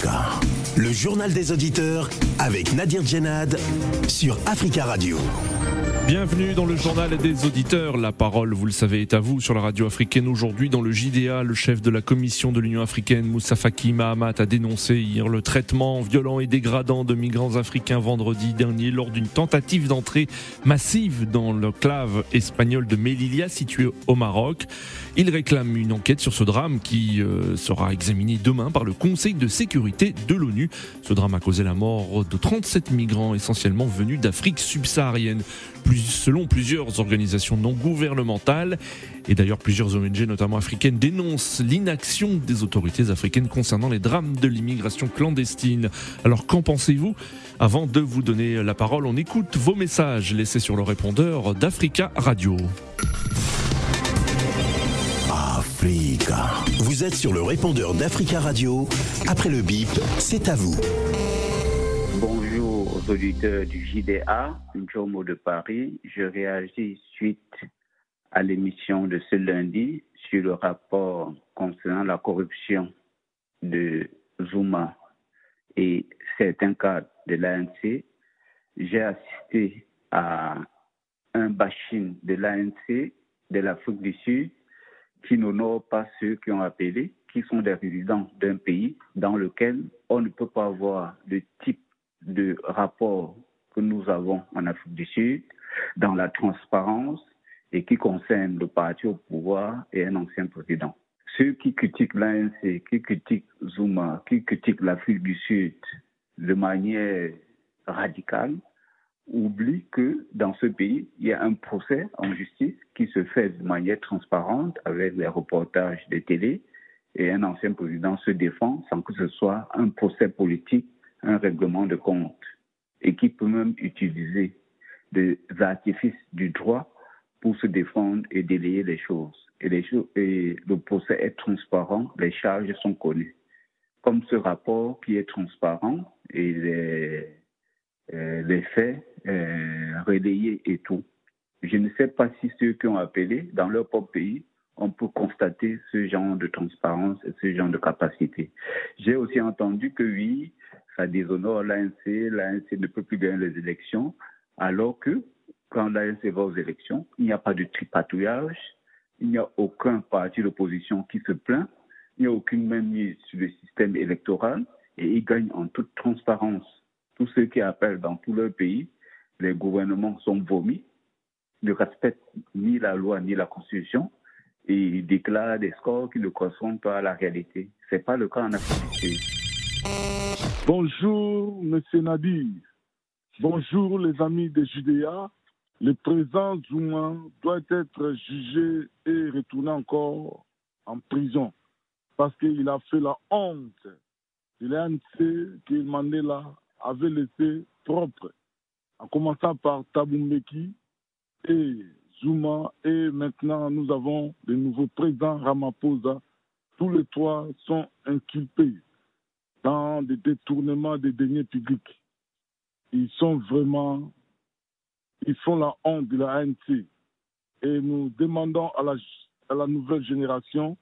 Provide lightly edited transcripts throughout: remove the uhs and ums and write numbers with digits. Africa. Le journal des auditeurs avec Nadir Djennad sur Africa Radio. Bienvenue dans le journal des auditeurs. La parole, vous le savez, est à vous sur la radio africaine. Aujourd'hui, dans le JDA, le chef de la Commission de l'Union africaine, Moussa Faki Mahamat, a dénoncé hier le traitement violent et dégradant de migrants africains vendredi dernier lors d'une tentative d'entrée massive dans l'enclave espagnole de Melilla, située au Maroc. Il réclame une enquête sur ce drame qui sera examiné demain par le Conseil de sécurité de l'ONU. Ce drame a causé la mort de 37 migrants, essentiellement venus d'Afrique subsaharienne. Selon plusieurs organisations non gouvernementales, et d'ailleurs plusieurs ONG notamment africaines dénoncent l'inaction des autorités africaines concernant les drames de l'immigration clandestine. Alors qu'en pensez-vous? Avant de vous donner la parole, on écoute vos messages laissés sur le répondeur d'Africa Radio. Africa. Vous êtes sur le répondeur d'Africa Radio. Après le bip, c'est à vous. Bonjour aux auditeurs du JDA, Njomo de Paris. Je réagis suite à l'émission de ce lundi sur le rapport concernant la corruption de Zuma et certains cadres de l'ANC. J'ai assisté à un bashing de l'ANC de l'Afrique du Sud qui n'honore pas ceux qui ont appelé, qui sont des résidents d'un pays dans lequel on ne peut pas avoir de type de rapport que nous avons en Afrique du Sud, dans la transparence et qui concerne le parti au pouvoir et un ancien président. Ceux qui critiquent l'ANC, qui critiquent Zuma, qui critiquent l'Afrique du Sud de manière radicale, oublient que dans ce pays, il y a un procès en justice qui se fait de manière transparente avec les reportages de télé et un ancien président se défend sans que ce soit un procès politique, un règlement de compte, et qui peut même utiliser des artifices du droit pour se défendre et délayer les choses. Et le procès est transparent, les charges sont connues. Comme ce rapport qui est transparent et les faits relayés et tout. Je ne sais pas si ceux qui ont appelé dans leur propre pays on peut constater ce genre de transparence et ce genre de capacité. J'ai aussi entendu que oui, ça déshonore l'ANC ne peut plus gagner les élections, alors que quand l'ANC va aux élections, il n'y a pas de tripatouillage, il n'y a aucun parti d'opposition qui se plaint, il n'y a aucune mainmise sur le système électoral et ils gagnent en toute transparence. Tous ceux qui appellent dans tout leur pays, les gouvernements sont vomis, ne respectent ni la loi ni la Constitution, et ils déclarent des scores qui ne correspondent pas à la réalité. Ce n'est pas le cas en Afrique. Bonjour, M. Nadir. Bonjour, les amis de Judéa. Le présent Zuma doit être jugé et retourné encore en prison parce qu'il a fait la honte de l'ANC que Mandela avait laissé propre, en commençant par Thabo Mbeki et Zuma, et maintenant nous avons le nouveau président Ramaphosa. Tous les trois sont inculpés dans des détournements des deniers publics. Ils font la honte de la ANC. Et nous demandons à la nouvelle génération,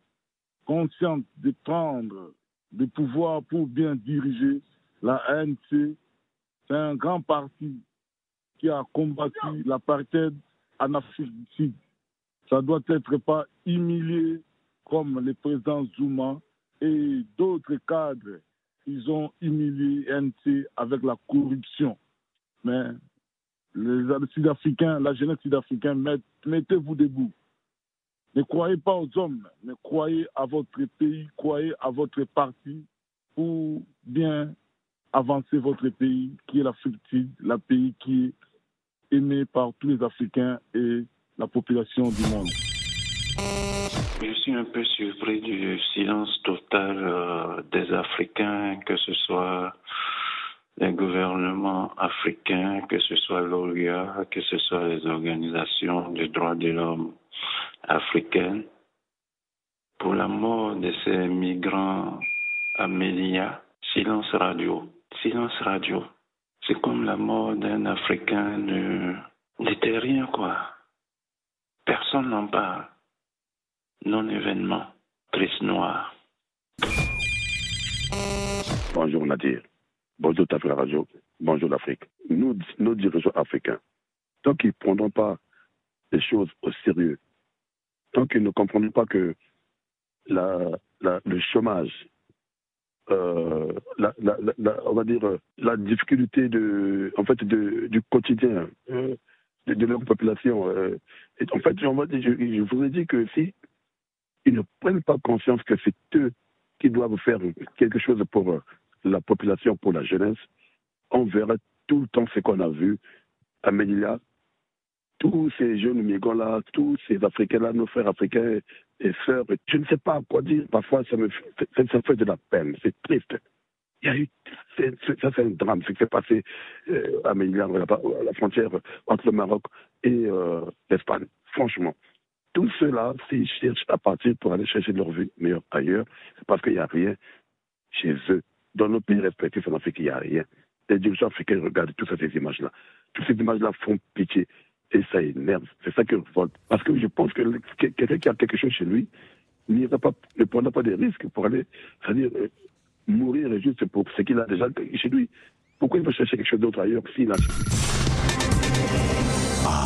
consciente de prendre le pouvoir pour bien diriger la ANC. C'est un grand parti qui a combattu l'apartheid en Afrique du Sud. Ça doit être pas humilié comme le président Zuma et d'autres cadres. Ils ont humilié l'ANC avec la corruption. Mais les Sud-Africains, la jeunesse sud-africaine, mettez-vous debout. Ne croyez pas aux hommes, mais croyez à votre pays, croyez à votre parti pour bien avancer votre pays, qui est l'Afrique du Sud, le pays qui est aimé par tous les Africains et la population du monde. Je suis un peu surpris du silence total des Africains, que ce soit les gouvernements africains, que ce soit l'OIA, que ce soit les organisations des droits de l'homme africaines, pour la mort de ces migrants à Melilla. Silence radio, silence radio. C'est comme la mort d'un Africain n'était rien, quoi. Personne n'en parle. Non-événement. Crise noire. Bon, bonjour Nadir, bonjour Africa Radio, bonjour l'Afrique. Nos dirigeants africains, tant qu'ils ne prendront pas les choses au sérieux, tant qu'ils ne comprendront pas que le chômage, on va dire la difficulté du quotidien de leur population. En fait, je vous ai dit que si ils ne prennent pas conscience que c'est eux qui doivent faire quelque chose pour la population, pour la jeunesse, on verra tout le temps ce qu'on a vu à Melilla. Tous ces jeunes migrants-là, tous ces Africains-là, nos frères africains et sœurs, je ne sais pas quoi dire, parfois ça me fait de la peine, c'est triste. Il y a eu, ça c'est un drame, ce qui s'est passé à Melilla, à la frontière entre le Maroc et l'Espagne. Franchement, tous ceux-là, s'ils cherchent à partir pour aller chercher leur vie meilleure ailleurs, c'est parce qu'il n'y a rien chez eux. Dans nos pays respectifs en Afrique, il n'y a rien. Les dirigeants africains regardent toutes ces images-là. Toutes ces images-là font pitié. Et ça énerve, c'est ça qui revolte. Parce que je pense que quelqu'un qui a quelque chose chez lui ne prendra pas des risques pour aller, c'est-à-dire mourir juste pour ce qu'il a déjà chez lui. Pourquoi il va chercher quelque chose d'autre ailleurs s'il a...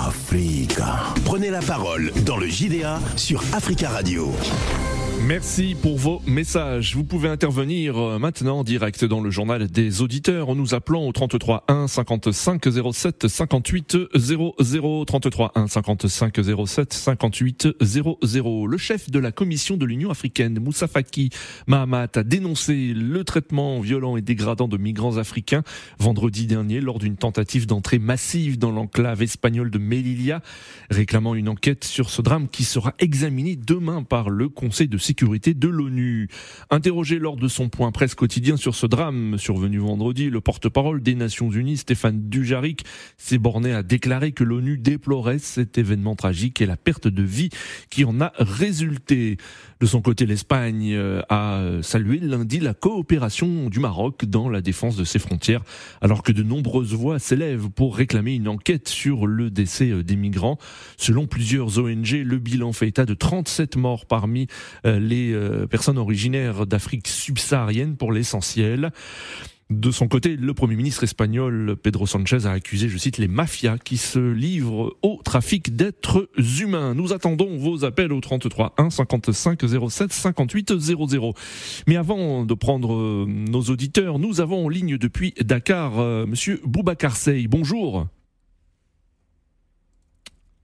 Africa. Prenez la parole dans le JDA sur Africa Radio. Merci pour vos messages. Vous pouvez intervenir maintenant en direct dans le journal des auditeurs en nous appelant au 33 1 55 07 58 00. 33 1 55 07 58 00. Le chef de la Commission de l'Union africaine, Moussa Faki Mahamat, a dénoncé le traitement violent et dégradant de migrants africains vendredi dernier lors d'une tentative d'entrée massive dans l'enclave espagnole de Melilla, réclamant une enquête sur ce drame qui sera examiné demain par le Conseil de sécurité de l'ONU. Interrogé lors de son point presse quotidien sur ce drame survenu vendredi, le porte-parole des Nations Unies, Stéphane Dujarric, s'est borné à déclarer que l'ONU déplorait cet événement tragique et la perte de vie qui en a résulté. De son côté, l'Espagne a salué lundi la coopération du Maroc dans la défense de ses frontières, alors que de nombreuses voix s'élèvent pour réclamer une enquête sur le décès des migrants. Selon plusieurs ONG, le bilan fait état de 37 morts parmi les personnes originaires d'Afrique subsaharienne pour l'essentiel. De son côté, le Premier ministre espagnol Pedro Sanchez a accusé, je cite, les mafias qui se livrent au trafic d'êtres humains. Nous attendons vos appels au 33 1 55 07 58 00. Mais avant de prendre nos auditeurs, nous avons en ligne depuis Dakar monsieur Boubacar Seck. Bonjour.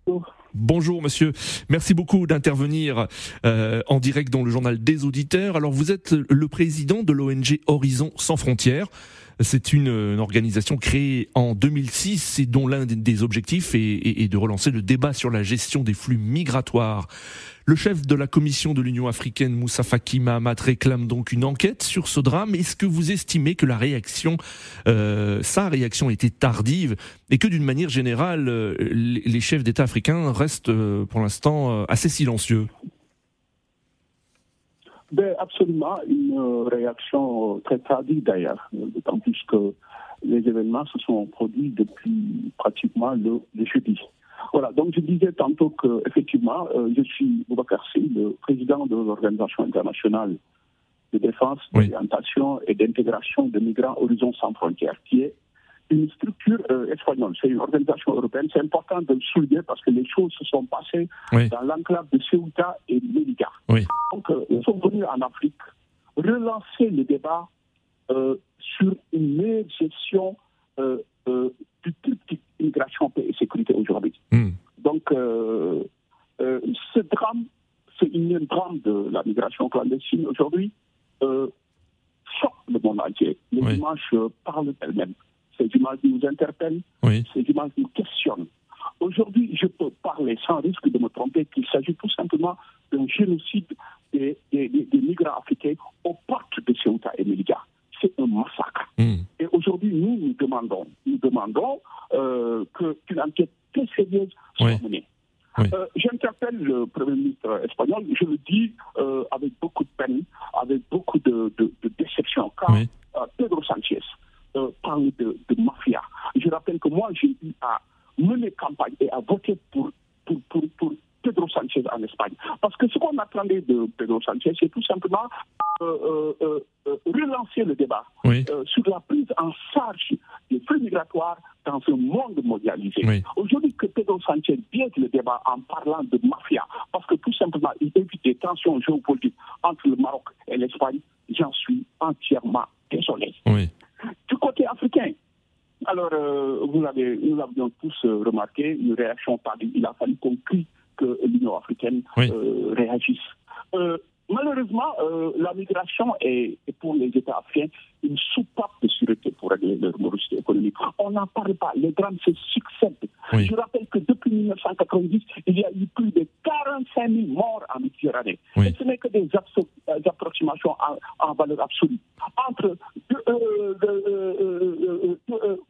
Bonjour. Bonjour monsieur, merci beaucoup d'intervenir en direct dans le journal des auditeurs. Alors vous êtes le président de l'ONG Horizon Sans Frontières. C'est une organisation créée en 2006 et dont l'un des objectifs est de relancer le débat sur la gestion des flux migratoires. Le chef de la Commission de l'Union africaine, Moussa Faki Mahamat, réclame donc une enquête sur ce drame. Est-ce que vous estimez que sa réaction était tardive et que d'une manière générale, les chefs d'État africains restent pour l'instant assez silencieux ? Absolument, une réaction très tardive d'ailleurs, d'autant plus que les événements se sont produits depuis pratiquement le jeudi. Voilà, donc je disais tantôt que effectivement, je suis Boubacar Seck, le président de l'Organisation internationale de défense, d'orientation et d'intégration des migrants Horizon Sans Frontières, qui est une structure espagnole, c'est une organisation européenne. C'est important de le souligner parce que les choses se sont passées dans l'enclave de Ceuta et de Melilla. Oui. Donc, ils sont venus en Afrique relancer le débat sur une meilleure gestion du type immigration, paix et sécurité aujourd'hui. Donc, ce drame, c'est un drame de la migration clandestine aujourd'hui, choque le monde entier. Les images parlent d'elles-mêmes. Ces images qui nous interpellent, ces images qui nous questionnent. Aujourd'hui, je peux parler sans risque de me tromper qu'il s'agit tout simplement d'un génocide des migrants africains aux portes de Ceuta et Melilla. C'est un massacre. Et aujourd'hui, nous demandons qu'une enquête très sérieuse soit menée. J'interpelle le Premier ministre espagnol, je le dis avec beaucoup de peine, avec beaucoup de déception, car Pedro Sanchez parle de mafia. Je rappelle que moi, j'ai eu à mener campagne et à voter pour Pedro Sanchez en Espagne. Parce que ce qu'on attendait de Pedro Sanchez, c'est tout simplement relancer le débat sur la prise en charge des flux migratoires dans un monde mondialisé. Oui. Aujourd'hui, que Pedro Sanchez biaise le débat en parlant de mafia, parce que tout simplement, il évite des tensions géopolitiques entre le Maroc et l'Espagne, j'en suis entièrement désolé. Oui. Du côté africain, alors, nous l'avions tous remarqué, une réaction tardive. Il a fallu qu'on crie que l'Union africaine réagisse. Malheureusement, la migration est pour les États africains une soupape de sûreté pour régler leur morosité économique. On n'en parle pas, les drames se succèdent. Oui. Je rappelle que depuis 1990, il y a eu plus de 45 000 morts en Méditerranée. Oui. Et ce n'est que des approximations en valeur absolue. Entre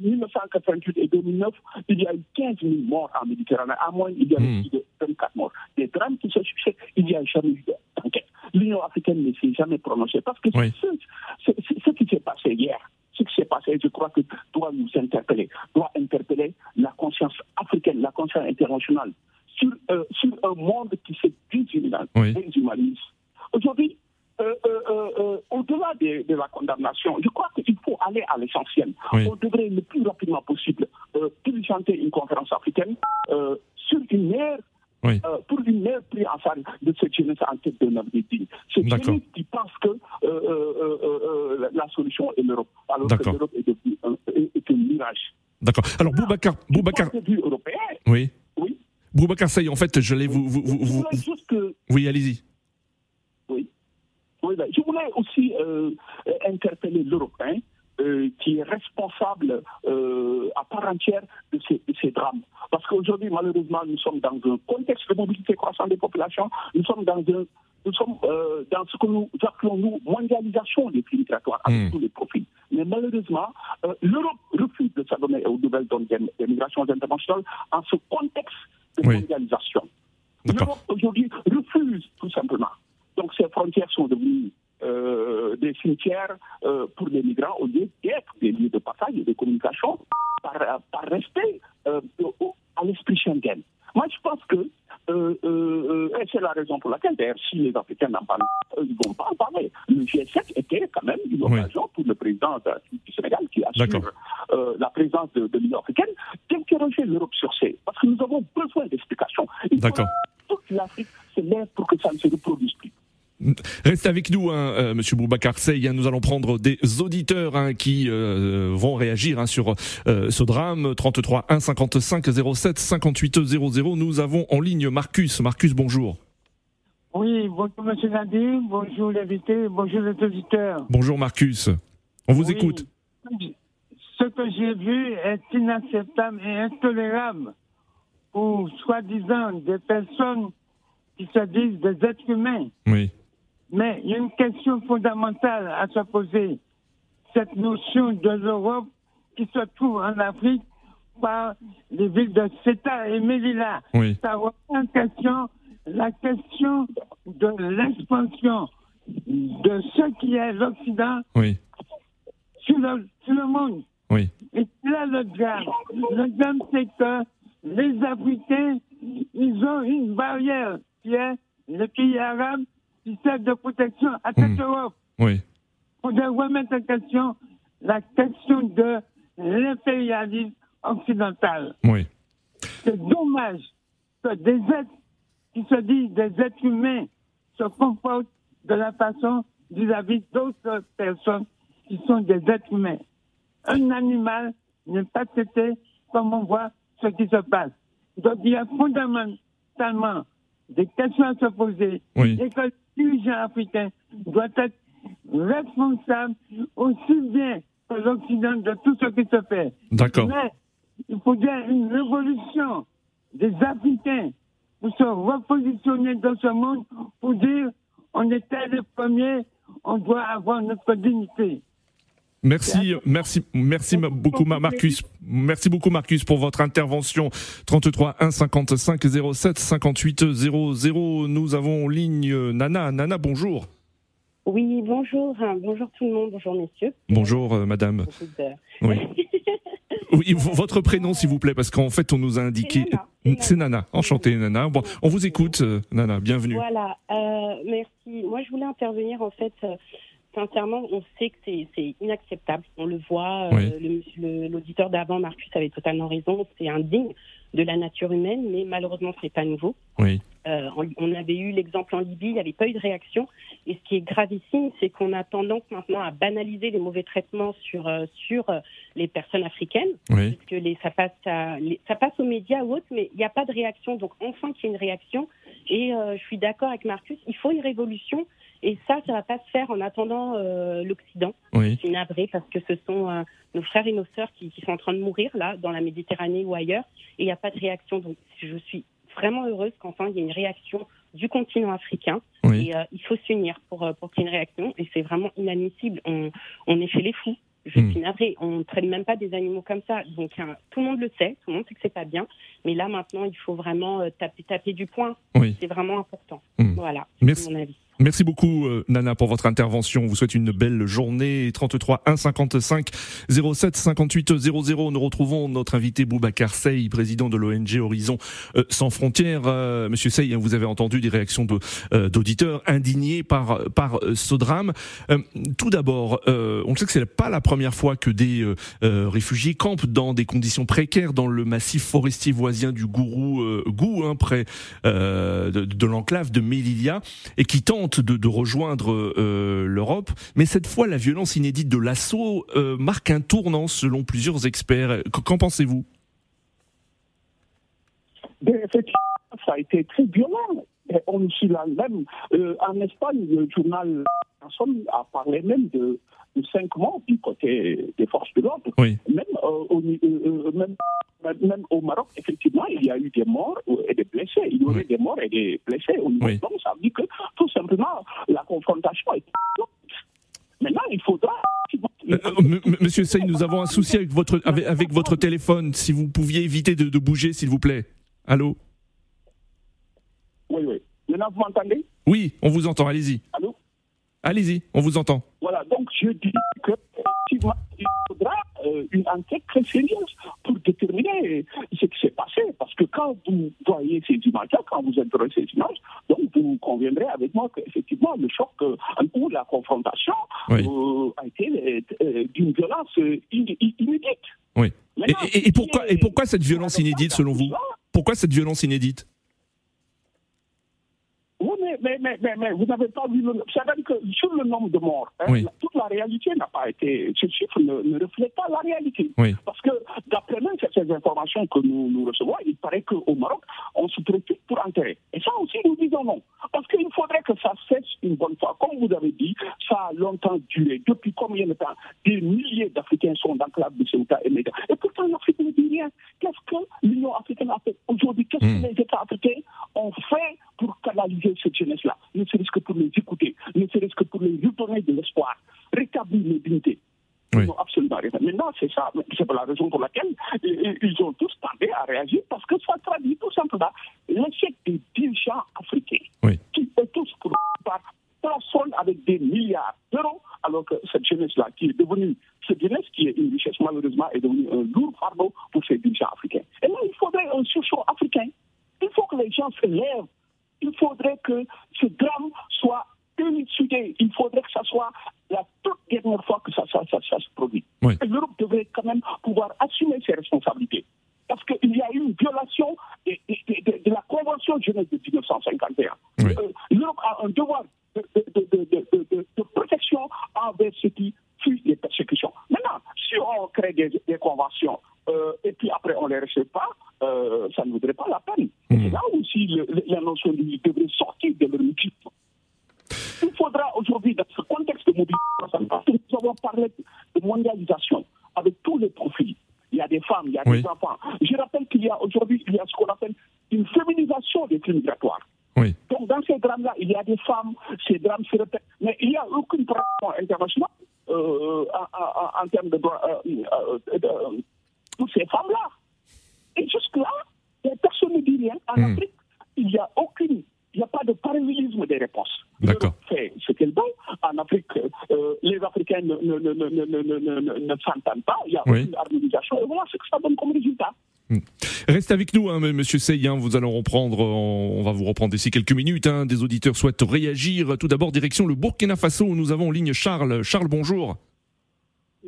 1988 et 2009, il y a eu 15 000 morts en Méditerranée. À moins, il y a eu plus de 24 morts. Des drames qui se succèdent, il n'y a jamais eu d'enquête. L'Union africaine ne s'est jamais prononcée parce que ce qui s'est passé hier, ce qui s'est passé, je crois que doit nous interpeller, doit interpeller la conscience africaine, la conscience internationale sur un monde qui se déshumanise. Aujourd'hui, au-delà de la condamnation, je crois qu'il faut aller à l'essentiel. Oui. On devrait le plus rapidement possible présenter une conférence africaine sur une ère. Oui. Pour une meilleure prise en charge de cette jeunesse en tête d'un avenir digne. Cette jeunesse qui pense que la solution est l'Europe, alors que l'Europe est un mirage. D'accord. Alors, Boubacar. Du point de vue européen. Oui. Boubacar Seck, en fait, je l'ai. Vous... Oui, allez-y. Oui, ben, je voulais aussi interpeller l'Europe, hein. Qui est responsable à part entière de ces drames. Parce qu'aujourd'hui, malheureusement, nous sommes dans un contexte de mobilité croissante des populations, nous sommes dans ce que nous appelons mondialisation des flux migratoires avec tous les profils. Mais malheureusement, l'Europe refuse de s'adonner aux nouvelles données des migrations internationales en ce contexte de mondialisation. L'Europe aujourd'hui refuse tout simplement. Donc ces frontières sont devenues des cimetières pour les migrants au lieu d'être des lieux de passage et de communication par respect à l'esprit Schengen. Moi, je pense que et c'est la raison pour laquelle, d'ailleurs, si les Africains n'en parlent pas, ils ne vont pas en parler. Le G7 était quand même une occasion pour le président du Sénégal, qui assure la présence de l'Union africaine, d'interroger l'Europe sur ces. Parce que nous avons besoin d'explications. Il faut que toute l'Afrique se lève pour que ça ne se reproduise plus. Restez avec nous, Monsieur Boubacar Seck. Nous allons prendre des auditeurs qui vont réagir sur ce drame. 33 1 55 07 58 00. Nous avons en ligne Marcus. Marcus, bonjour. Oui, bonjour Monsieur Nadir, bonjour l'invité, bonjour les auditeurs. Bonjour Marcus, on vous écoute. Ce que j'ai vu est inacceptable et intolérable pour soi-disant des personnes qui se disent des êtres humains. Oui. Mais il y a une question fondamentale à se poser. Cette notion de l'Europe qui se trouve en Afrique par les villes de Ceuta et Melilla. Oui. Ça remet en question la question de l'expansion de ce qui est l'Occident sur le monde. Oui. Et là, le drame. Le drame, c'est que les Africains, ils ont une barrière qui est le pays arabe qui sert de protection à cette Europe. Oui. Pour remettre en question la question de l'impérialisme occidental. Oui. C'est dommage que des êtres qui se disent des êtres humains se comportent de la façon vis-à-vis d'autres personnes qui sont des êtres humains. Un animal n'est pas traité comme on voit ce qui se passe. Donc il y a fondamentalement des questions à se poser. Oui. Et que le dirigeant africain doit être responsable aussi bien que l'Occident de tout ce qui se fait. D'accord. Mais il faudrait une révolution des Africains pour se repositionner dans ce monde, pour dire on était les premiers, on doit avoir notre dignité. Merci beaucoup Marcus. Merci beaucoup Marcus pour votre intervention. 33 1 55 07 58 00. Nous avons en ligne Nana. Nana, bonjour. Oui, bonjour. Bonjour tout le monde. Bonjour messieurs. Bonjour madame. Oui. Oui, votre prénom s'il vous plaît, parce qu'en fait on nous a indiqué. C'est Nana. Enchantée Nana. Bon, on vous écoute Nana. Bienvenue. Voilà. Merci. Moi je voulais intervenir en fait sincèrement, on sait que c'est inacceptable. On le voit, oui. L'auditeur d'avant, Marcus, avait totalement raison. C'est indigne de la nature humaine, mais malheureusement, ce n'est pas nouveau. Oui. On avait eu l'exemple en Libye, il n'y avait pas eu de réaction. Et ce qui est gravissime, c'est qu'on a tendance maintenant à banaliser les mauvais traitements sur les personnes africaines, oui. puisque ça passe aux médias ou autres, mais il n'y a pas de réaction. Donc enfin qu'il y ait une réaction. Et je suis d'accord avec Marcus, il faut une révolution. Et ça ne va pas se faire en attendant l'Occident. Oui. Je suis navrée parce que ce sont nos frères et nos sœurs qui sont en train de mourir, là, dans la Méditerranée ou ailleurs, et il n'y a pas de réaction. Donc je suis vraiment heureuse qu'enfin il y ait une réaction du continent africain. Oui. Et il faut s'unir pour qu'il y ait une réaction. Et c'est vraiment inadmissible. On est chez les fous. Je suis navrée. On ne traite même pas des animaux comme ça. Donc tout le monde le sait. Tout le monde sait que c'est pas bien. Mais là maintenant, il faut vraiment taper du poing. Oui. C'est vraiment important. Voilà. Merci. C'est mon avis. Merci beaucoup, Nana, pour votre intervention. On vous souhaite une belle journée. 33 1 55 07 58 00. Nous retrouvons notre invité Boubacar Seck, président de l'ONG Horizon Sans Frontières. Monsieur Seck, vous avez entendu des réactions d'auditeurs indignés par ce drame. Tout d'abord, on sait que c'est pas la première fois que des réfugiés campent dans des conditions précaires dans le massif forestier voisin du Gourou, près de l'enclave de Melilla, et qui tentent de rejoindre l'Europe, mais cette fois la violence inédite de l'assaut marque un tournant selon plusieurs experts. Qu'en pensez-vous ? Ça a été très violent. Et on est là même. En Espagne, le journal a parlé même de 5 morts du côté des forces de l'ordre. Oui. Même au Maroc, effectivement, il y a eu des morts et des blessés. Il y aurait des morts et des blessés. Oui. Donc, ça veut dire que, tout simplement, la confrontation est... Maintenant, il faudra... Monsieur Seck, nous avons un souci avec votre téléphone. Si vous pouviez éviter de bouger, s'il vous plaît. Allô ? Oui. Maintenant, vous m'entendez ? Oui, on vous entend. Allez-y. Allô ? Allez-y, on vous entend. Voilà, donc je dis que... Il faudra une enquête très sérieuse pour déterminer ce qui s'est passé. Parce que quand vous voyez ces images-là, quand vous êtes dans ces images, donc vous conviendrez avec moi qu'effectivement, le choc ou la confrontation a été d'une violence inédite. Oui. Et pourquoi cette violence inédite, selon vous ? Pourquoi cette violence inédite ? Oui, mais vous n'avez pas vu le... C'est-à-dire que sur le nombre de morts, toute la réalité n'a pas été... Ce chiffre ne reflète pas la réalité. Oui. Parce que, d'après même ces informations que nous recevons, il paraît qu'au Maroc, on se préoccupe pour enterrer. Et ça aussi, nous disons non. Parce qu'il faudrait que ça cesse une bonne fois. Comme vous avez dit, ça a longtemps duré. Depuis combien de temps des milliers d'Africains sont dans le club de Ceuta et Melilla. Et pourtant, l'Afrique ne dit rien. Qu'est-ce que l'Union africaine a fait aujourd'hui ? Qu'est-ce que les États africains ont fait pour canaliser cette jeunesse-là, ne serait-ce que pour les écouter, ne serait-ce que pour les redonner de l'espoir, rétablir les dignités. Oui. Ils n'ont absolument rien. Maintenant, c'est ça, c'est la raison pour laquelle ils ont tous tendé à réagir, parce que ça traduit tout simplement l'échec des dirigeants africains, qui sont tous pour par plafond avec des milliards d'euros, alors que cette jeunesse-là, cette jeunesse qui est une richesse, malheureusement, est devenue un lourd fardeau pour ces dirigeants africains. Et là, il faudrait un sursaut africain. Il faut que les gens se lèvent. Il faudrait que ce drame soit élucidé. Il faudrait que ça soit la toute dernière fois que ça se produit. Oui. L'Europe devrait quand même pouvoir assumer ses responsabilités. Parce qu'il y a eu une violation de la Convention de Genève de 1951. Oui. L'Europe a un devoir de protection envers ceux qui fuient les persécutions. Maintenant, si on crée des conventions et puis après on ne les respecte pas, ça ne vaudrait pas la peine. C'est là aussi la notion devrait sortir de leur motif. Il faudra aujourd'hui, dans ce contexte de mobilisation, parce que nous avons parlé de mondialisation avec tous les profils. Il y a des femmes, il y a des enfants. Je rappelle qu'il y a ce qu'on appelle une féminisation des flux migratoires. Oui. Donc dans ces drames-là, il y a des femmes, ces drames se répètent, mais il n'y a aucune pression internationale en termes de droits toutes ces femmes-là. Et jusque-là, personne ne dit rien. En Afrique, il n'y a pas de parallélisme des réponses. L'Europe fait ce qu'elle veut. En Afrique, les Africains ne s'entendent pas. Il y a une harmonisation. Et voilà ce que ça donne comme résultat. Reste avec nous, Monsieur Sey, vous allons reprendre, on va vous reprendre d'ici quelques minutes. Des auditeurs souhaitent réagir. Tout d'abord, direction le Burkina Faso, où nous avons en ligne Charles. Charles, bonjour.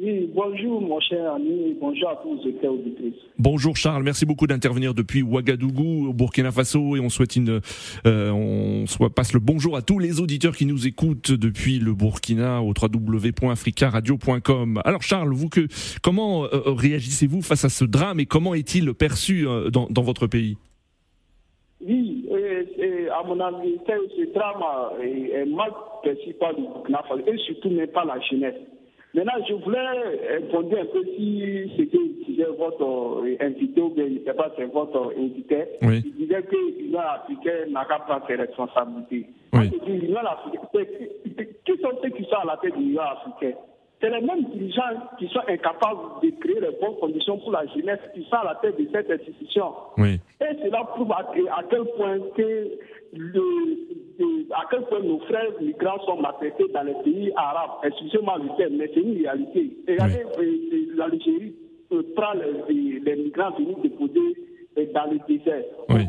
Oui, bonjour mon cher ami, bonjour à tous les auditeurs. Bonjour Charles, merci beaucoup d'intervenir depuis Ouagadougou au Burkina Faso, et on souhaite passe le bonjour à tous les auditeurs qui nous écoutent depuis le Burkina au www.africaradio.com. Alors Charles, comment réagissez-vous face à ce drame et comment est-il perçu dans votre pays ? Oui, à mon avis, ce drame est mal perçu par le Burkina Faso et surtout même pas la jeunesse. Maintenant, je voulais répondre un peu si c'était votre invité ou bien je ne sais pas si c'est votre invité. Oui. Il disait que l'Union africaine n'a qu'à prendre ses responsabilités. Oui. Qui sont ceux qui sont à la tête de l'Union africaine? C'est les mêmes dirigeants qui sont incapables de créer les bonnes conditions pour la jeunesse qui sont à la tête de cette institution. Oui. Et cela prouve à quel point nos frères migrants sont maltraités dans les pays arabes. Excusez-moi, mais c'est une réalité. Et regardez, l'Algérie prend les migrants venus déposer dans le désert. Oui.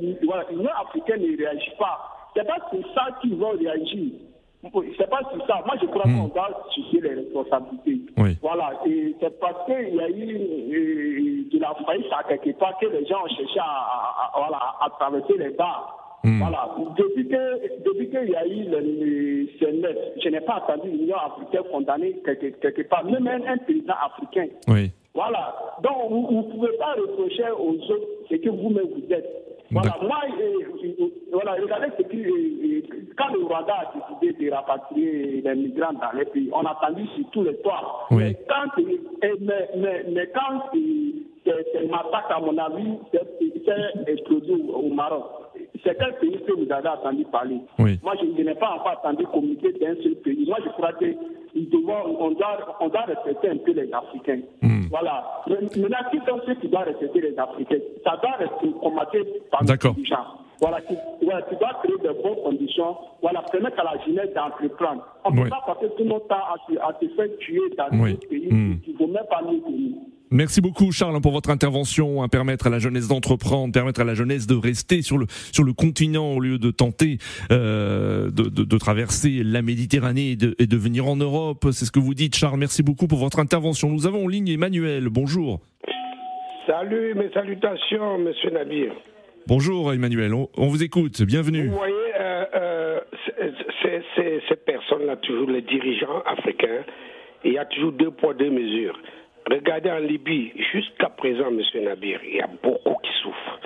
L'Union africaine ne réagit pas. C'est pas sur ça qu'ils vont réagir. C'est pas sur ça. Moi, je crois qu'on doit chercher les responsabilités. Oui. Voilà. Et c'est parce qu'il y a eu de la faillite à quelque part que les gens ont cherché à traverser les barres. Voilà. Depuis qu'il y a eu le Sénat, je n'ai pas entendu l'Union africaine condamner quelque part, même un président africain. Oui. Voilà. Donc, vous ne pouvez pas reprocher aux autres ce que vous-même vous êtes. Voilà, regardez ce que quand le Rwanda a décidé de rapatrier les migrants dans les pays, on a attendu sur tous les toits. Oui. Mais quand c'est une attaque, à mon avis, c'est produit au Maroc. C'est quel pays que vous avez entendu parler? Oui. Moi, je n'ai pas encore entendu communiquer d'un seul pays. Moi, je crois que on doit respecter un peu les Africains. Voilà. Maintenant, qui sont ceux qui doivent respecter les Africains? Ça doit être combattu par les gens. Voilà, tu dois créer de bonnes conditions, voilà, permettre à la jeunesse d'entreprendre. On ne peut pas passer tout notre temps à se faire tuer dans d'autres pays qui ne vont même pas mieux que nous. Merci beaucoup Charles pour votre intervention, permettre à la jeunesse d'entreprendre, permettre à la jeunesse de rester sur le continent au lieu de tenter de traverser la Méditerranée et de venir en Europe. C'est ce que vous dites Charles, merci beaucoup pour votre intervention. Nous avons en ligne Emmanuel, bonjour. Salut, mes salutations monsieur Nadir. Bonjour Emmanuel, on vous écoute, bienvenue. Vous voyez, ces personnes-là, toujours les dirigeants africains, il y a toujours deux poids, deux mesures. Regardez en Libye, jusqu'à présent, M. Nadir, il y a beaucoup qui souffrent.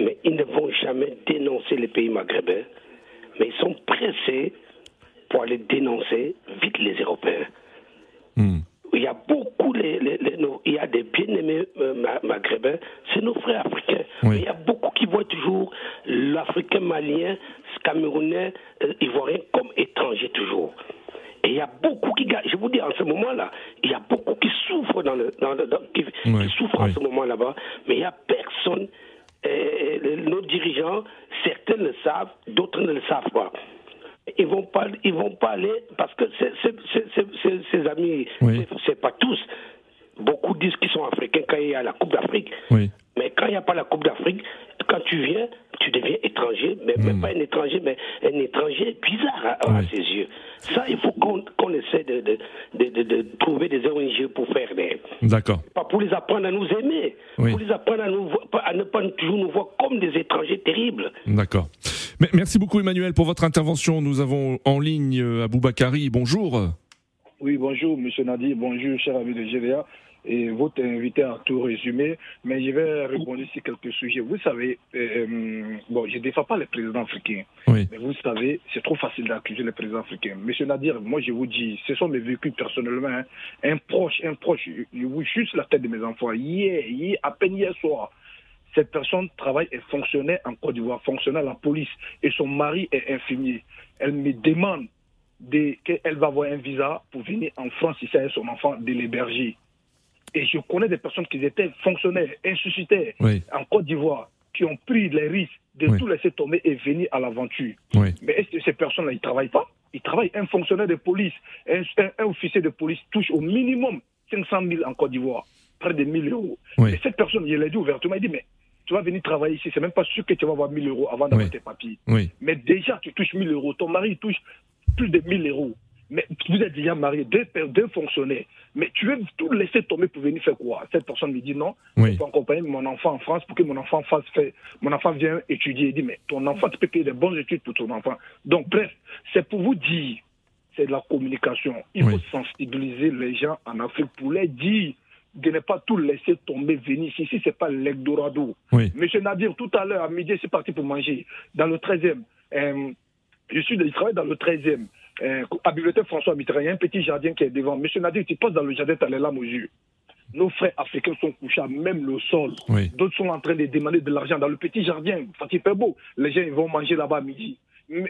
Mais ils ne vont jamais dénoncer les pays maghrébins. Mais ils sont pressés pour aller dénoncer vite les Européens. Il y a beaucoup, il y a des bien-aimés maghrébins, c'est nos frères africains. Oui. Il y a beaucoup qui voient toujours l'Africain malien, Camerounais, Ivoirien comme étranger toujours. Et il y a beaucoup qui, je vous dis, en ce moment-là, il y a beaucoup qui souffrent en ce moment là-bas, mais il n'y a personne, nos dirigeants, certains le savent, d'autres ne le savent pas. Ils vont pas aller, parce que ces amis, c'est pas tous, beaucoup disent qu'ils sont africains quand il y a la Coupe d'Afrique. Oui. Mais quand il n'y a pas la Coupe d'Afrique, quand tu viens, tu deviens étranger, mais pas un étranger, mais un étranger bizarre à ses yeux. Ça, il faut qu'on essaie de trouver des ONG pour faire des... D'accord. Pas pour les apprendre à nous aimer, pour les apprendre à ne pas toujours nous voir comme des étrangers terribles. D'accord. Merci beaucoup Emmanuel pour votre intervention. Nous avons en ligne Aboubakari, bonjour. Oui, bonjour Monsieur Nadir, bonjour cher ami de GVA. Et votre invité a tout résumé, mais je vais répondre sur quelques sujets. Vous savez, je ne défends pas les présidents africains, mais vous savez, c'est trop facile d'accuser les présidents africains. Monsieur Nadir, moi je vous dis, ce sont mes vécus personnellement, un proche, je vous juste la tête de mes enfants, à peine hier soir. Cette personne travaille et fonctionnaire en Côte d'Ivoire, fonctionnaire à la police, et son mari est infirmier. Elle me demande qu'elle va avoir un visa pour venir en France ici avec son enfant, de l'héberger. Et je connais des personnes qui étaient fonctionnaires, insuscitaires en Côte d'Ivoire, qui ont pris les risques de tout laisser tomber et venir à l'aventure. Oui. Mais est-ce que ces personnes-là, ils ne travaillent pas? Ils travaillent. Un fonctionnaire de police, un officier de police touche au minimum 500 000 en Côte d'Ivoire. près de 1 000 euros. Oui. Et cette personne, il l'a dit ouvertement, il dit, mais tu vas venir travailler ici, c'est même pas sûr que tu vas avoir 1 000 euros avant d'avoir tes papiers. Oui. Mais déjà, tu touches 1 000 euros, ton mari touche plus de 1 000 euros. Mais vous êtes déjà marié, deux fonctionnaires. Mais tu veux tout laisser tomber pour venir faire quoi? Cette personne me dit non, je peux accompagner mon enfant en France pour que mon enfant vienne étudier. Il dit, mais ton enfant, tu peux payer de bonnes études pour ton enfant. Donc, bref, c'est pour vous dire, c'est de la communication. Il faut sensibiliser les gens en Afrique pour les dire de ne pas tout laisser tomber, venir ici. Ici, ce n'est pas l'Eldorado. Oui. Monsieur Nadir, tout à l'heure, à midi, c'est parti pour manger. Dans le 13e, je travaille dans le 13e. À bibliothèque François-Mitterrand, il y a un petit jardin qui est devant. Monsieur Nadir, tu passes dans le jardin, tu as les larmes aux yeux. Nos frères africains sont couchés à même le sol. Oui. D'autres sont en train de demander de l'argent dans le petit jardin. Quand il fait beau, les gens ils vont manger là-bas à midi.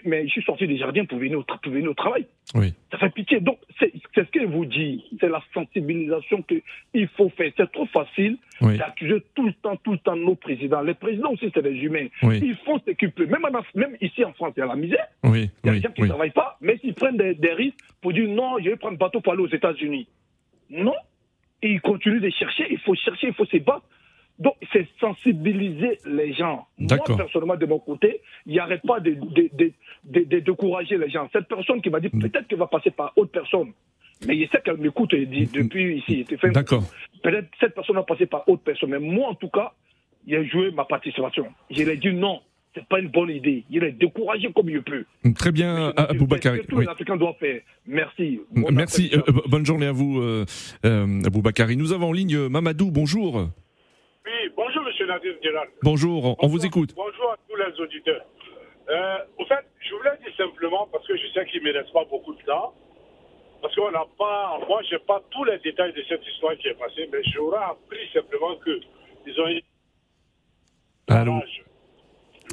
Mais je suis sorti du jardin pour venir au travail. Oui. Ça fait pitié. Donc, c'est ce que je vous dis. C'est la sensibilisation qu'il faut faire. C'est trop facile d'accuser tout le temps nos présidents. Les présidents aussi, c'est des humains. Oui. Ils font ce qu'ils peuvent. Même ici en France, il y a la misère. Oui. Il y a des gens qui ne travaillent pas, mais ils prennent des risques pour dire non, je vais prendre un bateau pour aller aux États-Unis. Non. Et ils continuent de chercher, il faut se battre. Donc, c'est sensibiliser les gens. D'accord. Moi, personnellement, de mon côté, il n'arrête pas de décourager les gens. Cette personne qui m'a dit, peut-être qu'elle va passer par autre personne. Mais je sais qu'elle m'écoute et dit, depuis ici. D'accord. Peut-être que cette personne va passer par autre personne. Mais moi, en tout cas, j'ai joué ma participation. Je lui ai dit non. C'est pas une bonne idée. Il est découragé comme il peut. Très bien, Boubacar. C'est ce que les Africains doivent faire. Merci. Merci. Bonne journée à vous, Boubacar. Nous avons en ligne Mamadou. Bonjour. Oui, bonjour Monsieur Nadir Djennad. Bonjour, on vous écoute. Bonjour à tous les auditeurs. Au fait, je voulais dire simplement, parce que je sais qu'il ne me reste pas beaucoup de temps, parce qu'on n'a pas, moi je n'ai pas tous les détails de cette histoire qui est passée, mais j'aurais appris simplement qu'ils ont eu... Allô.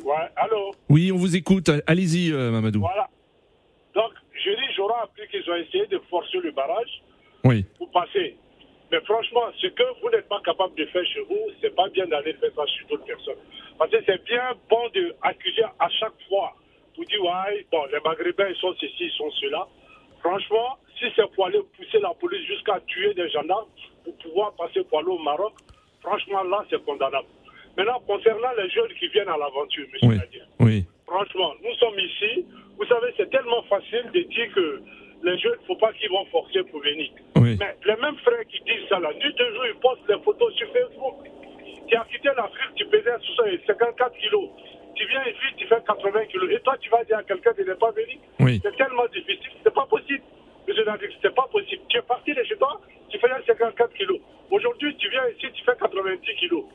Ouais, allô. Oui, on vous écoute, allez-y Mamadou. Voilà. Donc, je dis, j'aurais appris qu'ils ont essayé de forcer le barrage pour passer. Mais franchement, ce que vous n'êtes pas capable de faire chez vous, c'est pas bien d'aller faire ça chez d'autres personnes. Parce que c'est bien bon d'accuser à chaque fois. Vous dites, ouais, bon, les Maghrébins, ils sont ceci, ils sont cela. Franchement, si c'est pour aller pousser la police jusqu'à tuer des gendarmes pour pouvoir passer pour aller au Maroc, franchement, là, c'est condamnable. Maintenant, concernant les jeunes qui viennent à l'aventure, monsieur Nadir. Oui. Franchement, nous sommes ici. Vous savez, c'est tellement facile de dire que les jeunes, il ne faut pas qu'ils vont forcer pour venir. Oui. Mais les mêmes frères qui disent ça, là, nuit de jour, ils postent des photos sur Facebook. Tu as quitté l'Afrique, tu pesais 54 kilos. Tu viens ici, tu fais 80 kilos. Et toi, tu vas dire à quelqu'un de ne pas venir. Oui. C'est tellement difficile, c'est pas possible. Monsieur Nadir, c'est pas possible. Tu es parti de chez toi, tu faisais 54 kilos. Aujourd'hui, tu viens ici, tu fais 90 kilos.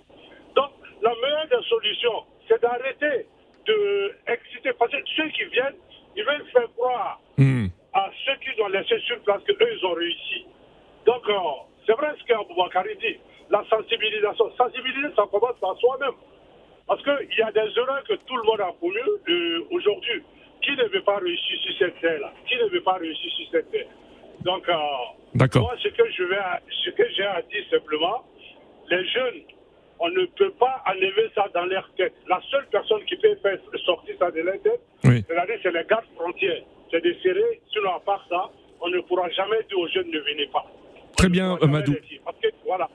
Donc, la meilleure des solutions, c'est d'arrêter d'exciter. Parce que ceux qui viennent, ils veulent faire croire à ceux qui ont laissé sur place qu'eux, ils ont réussi. Donc, c'est vrai ce qu'Aboubacar dit, la sensibilisation. Sensibiliser, ça commence par soi-même. Parce qu'il y a des erreurs que tout le monde a commises aujourd'hui. Qui ne veut pas réussir sur cette terre-là? Qui ne veut pas réussir sur cette terre? Donc, moi, ce que j'ai à dire simplement, les jeunes, on ne peut pas enlever ça dans leur tête. La seule personne qui peut faire sortir ça de leur tête, c'est-à-dire c'est les gardes frontières. C'est de serrer, sinon à part ça, on ne pourra jamais dire aux jeunes ne venez pas. Très bien, Mamadou. Okay, voilà.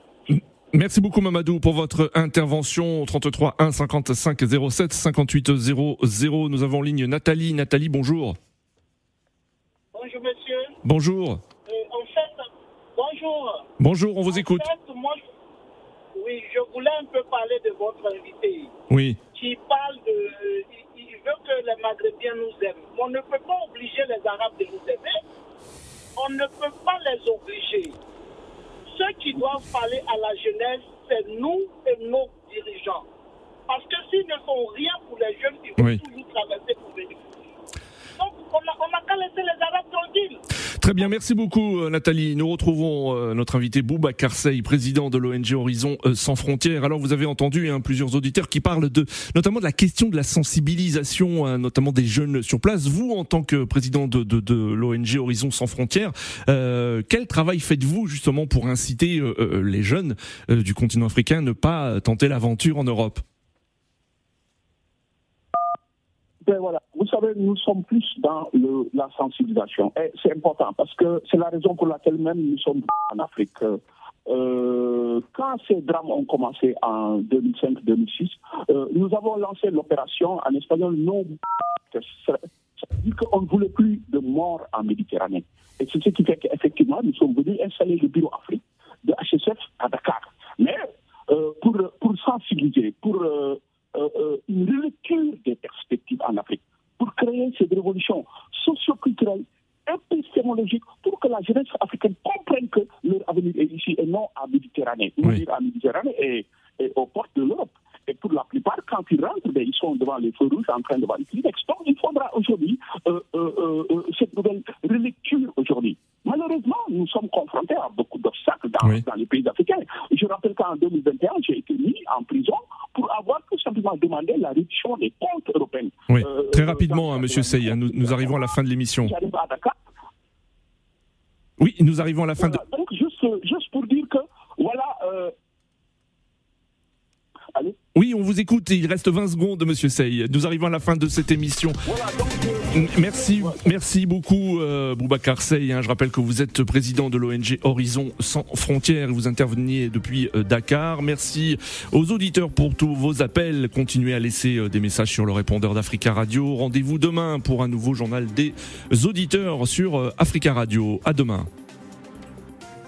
Merci beaucoup, Mamadou, pour votre intervention. 33 1 55 07 58 00. Nous avons en ligne Nathalie. Nathalie, bonjour. Bonjour, monsieur. Bonjour. En fait, bonjour. Bonjour, on vous écoute. Fait, moi, je voulais un peu parler de votre invité. Oui. Qui parle de... Il veut que les Maghrébiens nous aiment. On ne peut pas obliger les Arabes de nous aimer. On ne peut pas les obliger. Ceux qui doivent parler à la jeunesse, c'est nous et nos dirigeants. Parce que s'ils ne font rien pour les jeunes, ils vont toujours traverser pour venir. Donc, on n'a qu'à laisser les Arabes tranquilles. Très bien, merci beaucoup Nathalie. Nous retrouvons notre invité Boubacar Seck, président de l'ONG Horizon Sans Frontières. Alors vous avez entendu plusieurs auditeurs qui parlent notamment de la question de la sensibilisation, notamment des jeunes sur place. Vous, en tant que président de l'ONG Horizon Sans Frontières, quel travail faites-vous justement pour inciter les jeunes du continent africain à ne pas tenter l'aventure en Europe? Ben voilà. Vous savez, nous sommes plus dans la sensibilisation. Et c'est important parce que c'est la raison pour laquelle même nous sommes en Afrique. Quand ces drames ont commencé en 2005-2006, nous avons lancé l'opération en espagnol non. C'est-à-dire qu'on ne voulait plus de morts en Méditerranée. Et c'est ce qui fait qu'effectivement, nous sommes venus installer le bureau Afrique de HSF à Dakar. Mais pour sensibiliser, pour une relecture des perspectives en Afrique, pour créer cette révolution socioculturelle, épistémologique, pour que la jeunesse africaine comprenne que leur avenir est ici et non en Méditerranée. Oui. En Méditerranée et aux portes de l'Europe. Et pour la plupart, quand ils rentrent, ils sont devant les feux rouges, en train de voir les Kleenex. Donc, il faudra aujourd'hui cette nouvelle relecture aujourd'hui. Malheureusement, nous sommes confrontés à beaucoup d'obstacles dans les pays africains. Je rappelle qu'en 2021, j'ai été mis en prison pour avoir tout simplement demandé la réduction des comptes européennes. Oui. Très rapidement, M. Sey, nous arrivons à la fin de l'émission. J'arrive à Dakar. Oui, nous arrivons à la fin de... Donc, juste pour dire que, voilà... Allez. Oui, on vous écoute, il reste 20 secondes, Monsieur Sey. Nous arrivons à la fin de cette émission. Voilà, donc, merci beaucoup, Boubacar Sey. Je rappelle que vous êtes président de l'ONG Horizon Sans Frontières et vous interveniez depuis Dakar. Merci aux auditeurs pour tous vos appels. Continuez à laisser des messages sur le répondeur d'Africa Radio. Rendez-vous demain pour un nouveau journal des auditeurs sur Africa Radio. À demain.